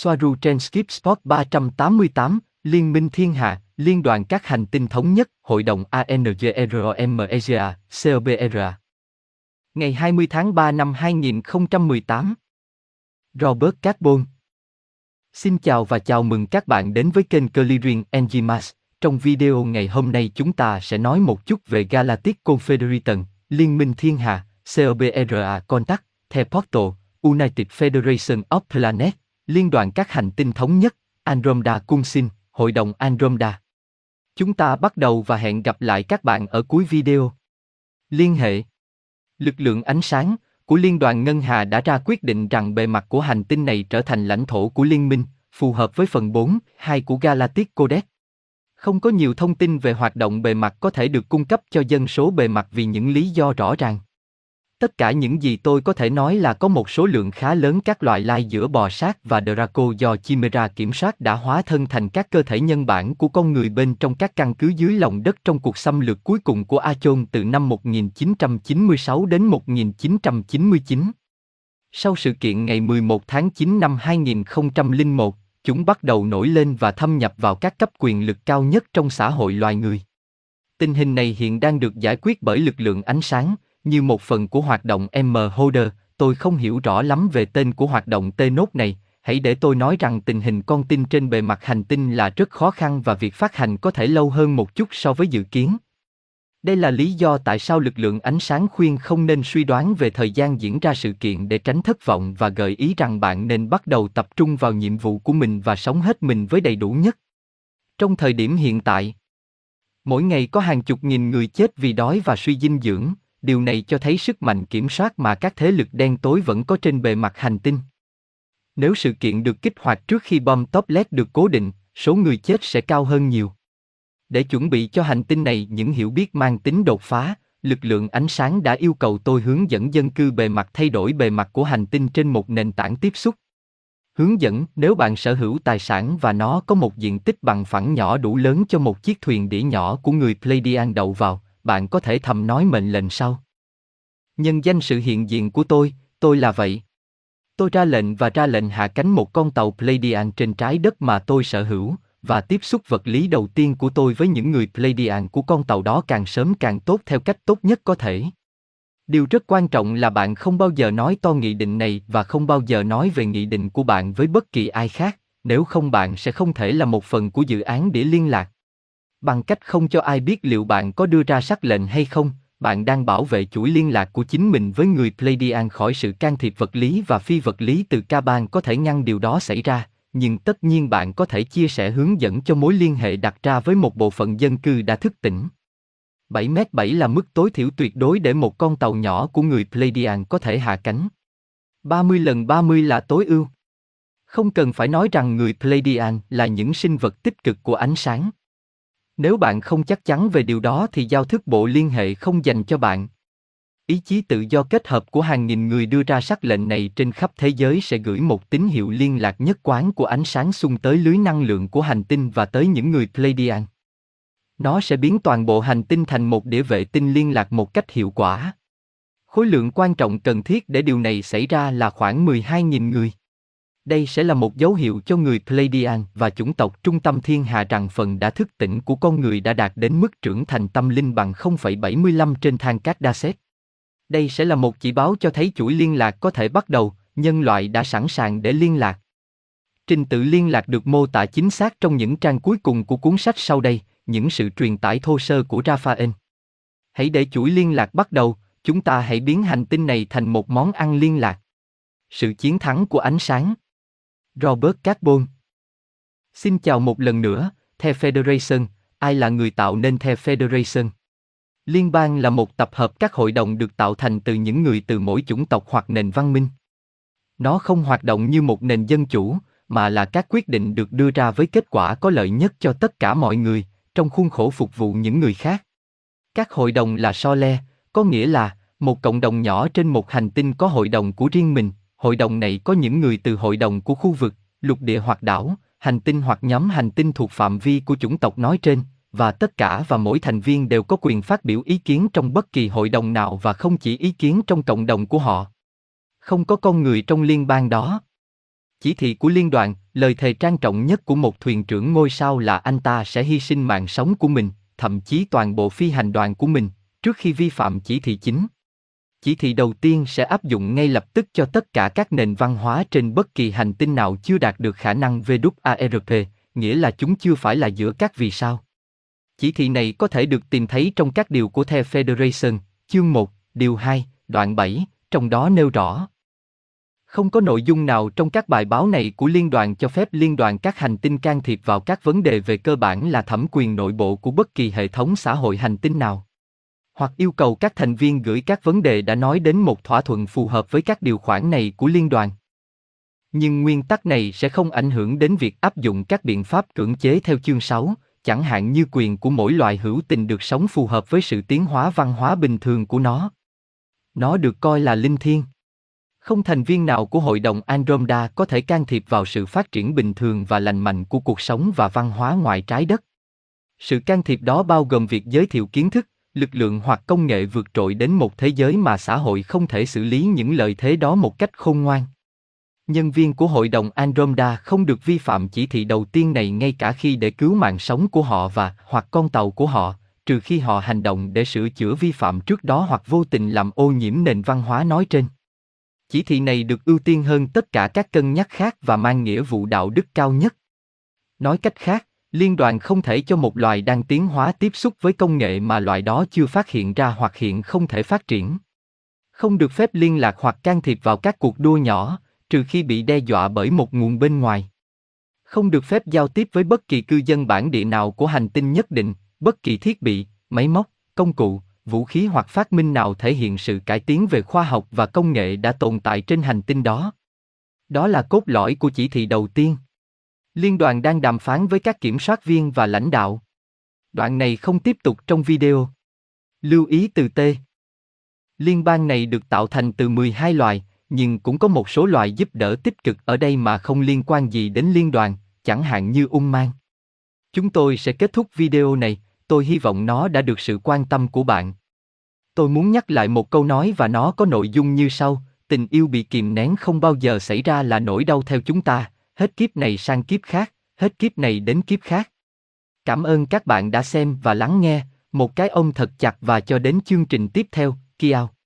Swaruu trên Skip Spot 388, Liên minh Thiên Hà, Liên đoàn Các Hành Tinh Thống Nhất, Hội đồng Andromeda, COBRA. Ngày 20 tháng 3 năm 2018. Robert Carbon. Xin chào và chào mừng các bạn đến với kênh Cobra Enigmas. Trong video ngày hôm nay chúng ta sẽ nói một chút về Galactic Confederation, Liên minh Thiên Hà, COBRA Contact, The Portal, United Federation of Planets, Liên đoàn Các Hành Tinh Thống Nhất, Andromeda Cung Sinh, Hội đồng Andromeda. Chúng ta bắt đầu và hẹn gặp lại các bạn ở cuối video. Liên hệ. Lực lượng ánh sáng của Liên đoàn Ngân Hà đã ra quyết định rằng bề mặt của hành tinh này trở thành lãnh thổ của liên minh, phù hợp với phần 4.2 của Galactic Codex. Không có nhiều thông tin về hoạt động bề mặt có thể được cung cấp cho dân số bề mặt vì những lý do rõ ràng. Tất cả những gì tôi có thể nói là có một số lượng khá lớn các loại lai giữa bò sát và Draco do Chimera kiểm soát đã hóa thân thành các cơ thể nhân bản của con người bên trong các căn cứ dưới lòng đất trong cuộc xâm lược cuối cùng của Acheon từ năm 1996 đến 1999. Sau sự kiện ngày 11 tháng 9 năm 2001, chúng bắt đầu nổi lên và thâm nhập vào các cấp quyền lực cao nhất trong xã hội loài người. Tình hình này hiện đang được giải quyết bởi lực lượng ánh sáng, như một phần của hoạt động M-Holder. Tôi không hiểu rõ lắm về tên của hoạt động T-Nốt này, hãy để tôi nói rằng tình hình con tin trên bề mặt hành tinh là rất khó khăn và việc phát hành có thể lâu hơn một chút so với dự kiến. Đây là lý do tại sao lực lượng ánh sáng khuyên không nên suy đoán về thời gian diễn ra sự kiện để tránh thất vọng và gợi ý rằng bạn nên bắt đầu tập trung vào nhiệm vụ của mình và sống hết mình với đầy đủ nhất. Trong thời điểm hiện tại, mỗi ngày có hàng chục nghìn người chết vì đói và suy dinh dưỡng. Điều này cho thấy sức mạnh kiểm soát mà các thế lực đen tối vẫn có trên bề mặt hành tinh. Nếu sự kiện được kích hoạt trước khi bom Toplet được cố định, số người chết sẽ cao hơn nhiều. Để chuẩn bị cho hành tinh này những hiểu biết mang tính đột phá, lực lượng ánh sáng đã yêu cầu tôi hướng dẫn dân cư bề mặt thay đổi bề mặt của hành tinh trên một nền tảng tiếp xúc. Hướng dẫn, nếu bạn sở hữu tài sản và nó có một diện tích bằng phẳng nhỏ đủ lớn cho một chiếc thuyền đĩa nhỏ của người Pleiadian đậu vào, bạn có thể thầm nói mệnh lệnh sau. Nhân danh sự hiện diện của tôi là vậy. Tôi ra lệnh và ra lệnh hạ cánh một con tàu Pleiadian trên trái đất mà tôi sở hữu, và tiếp xúc vật lý đầu tiên của tôi với những người Pleiadian của con tàu đó càng sớm càng tốt theo cách tốt nhất có thể. Điều rất quan trọng là bạn không bao giờ nói to nghị định này và không bao giờ nói về nghị định của bạn với bất kỳ ai khác, nếu không bạn sẽ không thể là một phần của dự án để liên lạc. Bằng cách không cho ai biết liệu bạn có đưa ra sắc lệnh hay không, bạn đang bảo vệ chuỗi liên lạc của chính mình với người Pleiadian khỏi sự can thiệp vật lý và phi vật lý từ Carbon có thể ngăn điều đó xảy ra, nhưng tất nhiên bạn có thể chia sẻ hướng dẫn cho mối liên hệ đặt ra với một bộ phận dân cư đã thức tỉnh. 7m7 là mức tối thiểu tuyệt đối để một con tàu nhỏ của người Pleiadian có thể hạ cánh. 30 lần 30 là tối ưu. Không cần phải nói rằng người Pleiadian là những sinh vật tích cực của ánh sáng. Nếu bạn không chắc chắn về điều đó thì giao thức bộ liên hệ không dành cho bạn. Ý chí tự do kết hợp của hàng nghìn người đưa ra sắc lệnh này trên khắp thế giới sẽ gửi một tín hiệu liên lạc nhất quán của ánh sáng xung tới lưới năng lượng của hành tinh và tới những người Pleiadian. Nó sẽ biến toàn bộ hành tinh thành một đĩa vệ tinh liên lạc một cách hiệu quả. Khối lượng quan trọng cần thiết để điều này xảy ra là khoảng 12.000 người. Đây sẽ là một dấu hiệu cho người Pleiadian và chủng tộc trung tâm thiên hà rằng phần đã thức tỉnh của con người đã đạt đến mức trưởng thành tâm linh bằng 0,75 trên thang Kadazet. Đây sẽ là một chỉ báo cho thấy chuỗi liên lạc có thể bắt đầu, nhân loại đã sẵn sàng để liên lạc. Trình tự liên lạc được mô tả chính xác trong những trang cuối cùng của cuốn sách sau đây, những sự truyền tải thô sơ của Raphael. Hãy để chuỗi liên lạc bắt đầu, chúng ta hãy biến hành tinh này thành một món ăn liên lạc. Sự chiến thắng của ánh sáng. Robert Carbon. Xin chào một lần nữa, The Federation, ai là người tạo nên The Federation? Liên bang là một tập hợp các hội đồng được tạo thành từ những người từ mỗi chủng tộc hoặc nền văn minh. Nó không hoạt động như một nền dân chủ, mà là các quyết định được đưa ra với kết quả có lợi nhất cho tất cả mọi người, trong khuôn khổ phục vụ những người khác. Các hội đồng là sole, có nghĩa là một cộng đồng nhỏ trên một hành tinh có hội đồng của riêng mình. Hội đồng này có những người từ hội đồng của khu vực, lục địa hoặc đảo, hành tinh hoặc nhóm hành tinh thuộc phạm vi của chủng tộc nói trên, và tất cả và mỗi thành viên đều có quyền phát biểu ý kiến trong bất kỳ hội đồng nào và không chỉ ý kiến trong cộng đồng của họ. Không có con người trong liên bang đó. Chỉ thị của liên đoàn, lời thề trang trọng nhất của một thuyền trưởng ngôi sao là anh ta sẽ hy sinh mạng sống của mình, thậm chí toàn bộ phi hành đoàn của mình, trước khi vi phạm chỉ thị chính. Chỉ thị đầu tiên sẽ áp dụng ngay lập tức cho tất cả các nền văn hóa trên bất kỳ hành tinh nào chưa đạt được khả năng VWARP, nghĩa là chúng chưa phải là giữa các vì sao. Chỉ thị này có thể được tìm thấy trong các điều của The Federation, chương 1, điều 2, đoạn 7, trong đó nêu rõ. Không có nội dung nào trong các bài báo này của liên đoàn cho phép liên đoàn các hành tinh can thiệp vào các vấn đề về cơ bản là thẩm quyền nội bộ của bất kỳ hệ thống xã hội hành tinh nào, hoặc yêu cầu các thành viên gửi các vấn đề đã nói đến một thỏa thuận phù hợp với các điều khoản này của liên đoàn. Nhưng nguyên tắc này sẽ không ảnh hưởng đến việc áp dụng các biện pháp cưỡng chế theo chương 6, chẳng hạn như quyền của mỗi loài hữu tình được sống phù hợp với sự tiến hóa văn hóa bình thường của nó. Nó được coi là linh thiêng. Không thành viên nào của Hội đồng Andromeda có thể can thiệp vào sự phát triển bình thường và lành mạnh của cuộc sống và văn hóa ngoài trái đất. Sự can thiệp đó bao gồm việc giới thiệu kiến thức, lực lượng hoặc công nghệ vượt trội đến một thế giới mà xã hội không thể xử lý những lợi thế đó một cách khôn ngoan. Nhân viên của Hội đồng Andromeda không được vi phạm chỉ thị đầu tiên này ngay cả khi để cứu mạng sống của họ và hoặc con tàu của họ, trừ khi họ hành động để sửa chữa vi phạm trước đó hoặc vô tình làm ô nhiễm nền văn hóa nói trên. Chỉ thị này được ưu tiên hơn tất cả các cân nhắc khác và mang nghĩa vụ đạo đức cao nhất. Nói cách khác, liên đoàn không thể cho một loài đang tiến hóa tiếp xúc với công nghệ mà loài đó chưa phát hiện ra hoặc hiện không thể phát triển. Không được phép liên lạc hoặc can thiệp vào các cuộc đua nhỏ, trừ khi bị đe dọa bởi một nguồn bên ngoài. Không được phép giao tiếp với bất kỳ cư dân bản địa nào của hành tinh nhất định, bất kỳ thiết bị, máy móc, công cụ, vũ khí hoặc phát minh nào thể hiện sự cải tiến về khoa học và công nghệ đã tồn tại trên hành tinh đó. Đó là cốt lõi của chỉ thị đầu tiên. Liên đoàn đang đàm phán với các kiểm soát viên và lãnh đạo. Đoạn này không tiếp tục trong video. Lưu ý từ T. Liên bang này được tạo thành từ 12 loài, nhưng cũng có một số loài giúp đỡ tích cực ở đây mà không liên quan gì đến liên đoàn, chẳng hạn như ung mang. Chúng tôi sẽ kết thúc video này, tôi hy vọng nó đã được sự quan tâm của bạn. Tôi muốn nhắc lại một câu nói và nó có nội dung như sau, tình yêu bị kìm nén không bao giờ xảy ra là nỗi đau theo chúng ta, hết kiếp này sang kiếp khác, hết kiếp này đến kiếp khác. Cảm ơn các bạn đã xem và lắng nghe, một cái ôm thật chặt và cho đến chương trình tiếp theo, Kiao.